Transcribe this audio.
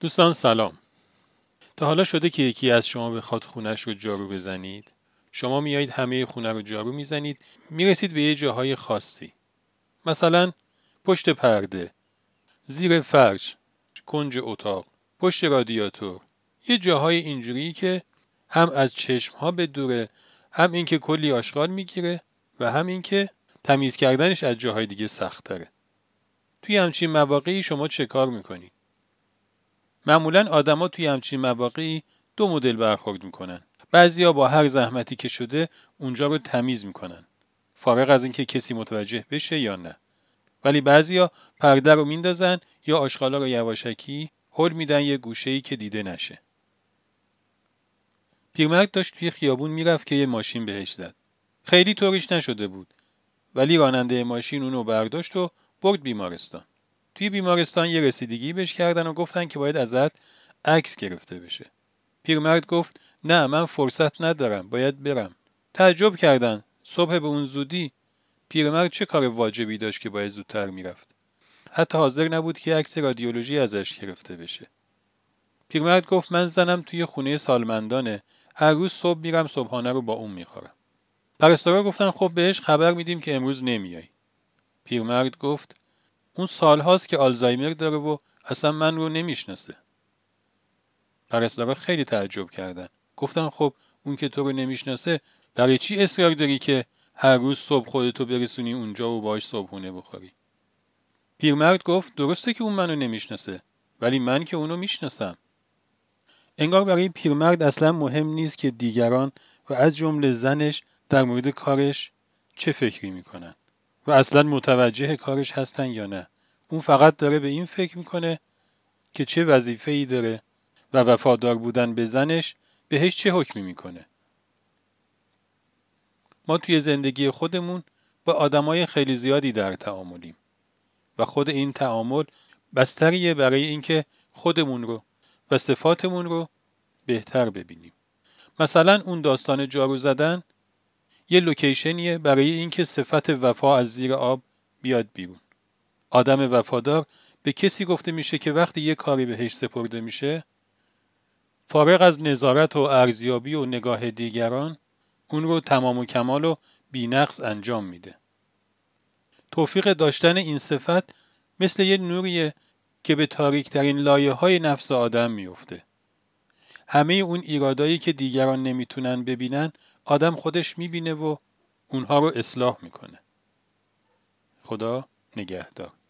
دوستان سلام. تا حالا شده که یکی از شما بخواد خونه‌اش رو جارو بزنید؟ شما میایید همه خونه رو جارو میزنید، میرسید به یه جاهای خاصی، مثلا پشت پرده، زیر فرش، کنج اتاق، پشت رادیاتور، یه جاهای اینجوری که هم از چشم‌ها به دوره، هم اینکه کلی آشغال میگیره و هم اینکه تمیز کردنش از جاهای دیگه سخت‌تره. توی همچین مواقعی شما چه کار میکنید؟ معمولاً آدما توی همچین مواقعی دو مدل برخورد میکنن. بعضیا با هر زحمتی که شده اونجا رو تمیز میکنن، فارغ از اینکه کسی متوجه بشه یا نه. ولی بعضیا پرده رو میندازن یا آشغالا رو یواشکی هل میدن یه گوشه‌ای که دیده نشه. پیرمرد داشت توی خیابون میرفت که یه ماشین بهش زد. خیلی طوریش نشده بود، ولی راننده ماشین اونو برداشت و برد بیمارستان. توی بیمارستان یه رسیدگی بهش کردن و گفتن که باید ازت عکس گرفته بشه. پیرمرد گفت نه، من فرصت ندارم، باید برم. تعجب کردن، صبح به اون زودی؟ پیرمرد چه کار واجبی داشت که باید زودتر میرفت؟ حتی حاضر نبود که عکس رادیولوژی ازش گرفته بشه. پیرمرد گفت من زنم توی خونه سالمندانه، هر روز صبح میرم صبحانه رو با اون میخورم. پرستارا گفتن خب بهش خبر میدیم که امروز نمیای. پیرمرد گفت اون سالهاست که آلزایمر داره و اصلا من رو نمیشناسه. پرستارا خیلی تعجب کردن. گفتن خب اون که تو رو نمیشناسه برای چی اصرار داری که هر روز صبح خودتو برسونی اونجا و باهاش صبحونه بخوری؟ پیرمرد گفت درسته که اون منو نمیشناسه، ولی من که اونو میشناسم. انگار برای پیرمرد اصلا مهم نیست که دیگران و از جمله زنش در مورد کارش چه فکری میکنن و اصلا متوجه کارش هستن یا نه. اون فقط داره به این فکر میکنه که چه وظیفه‌ای داره و وفادار بودن به زنش بهش چه حکمی میکنه. ما توی زندگی خودمون با آدمای خیلی زیادی در تعاملیم و خود این تعامل بستریه برای اینکه خودمون رو و صفاتمون رو بهتر ببینیم. مثلا اون داستان جارو زدن یه لوکیشنیه برای اینکه صفت وفا از زیر آب بیاد بیرون. آدم وفادار به کسی گفته میشه که وقتی یه کاری بهش سپرده میشه، فارغ از نظارت و ارزیابی و نگاه دیگران، اون رو تمام و کمال و بی‌نقص انجام میده. توفیق داشتن این صفت مثل یه نوریه که به تاریک‌ترین لایه‌های نفس آدم میفته. همه اون ایرادایی که دیگران نمیتونن ببینن، آدم خودش میبینه و اونها رو اصلاح میکنه. خدا نگهدار.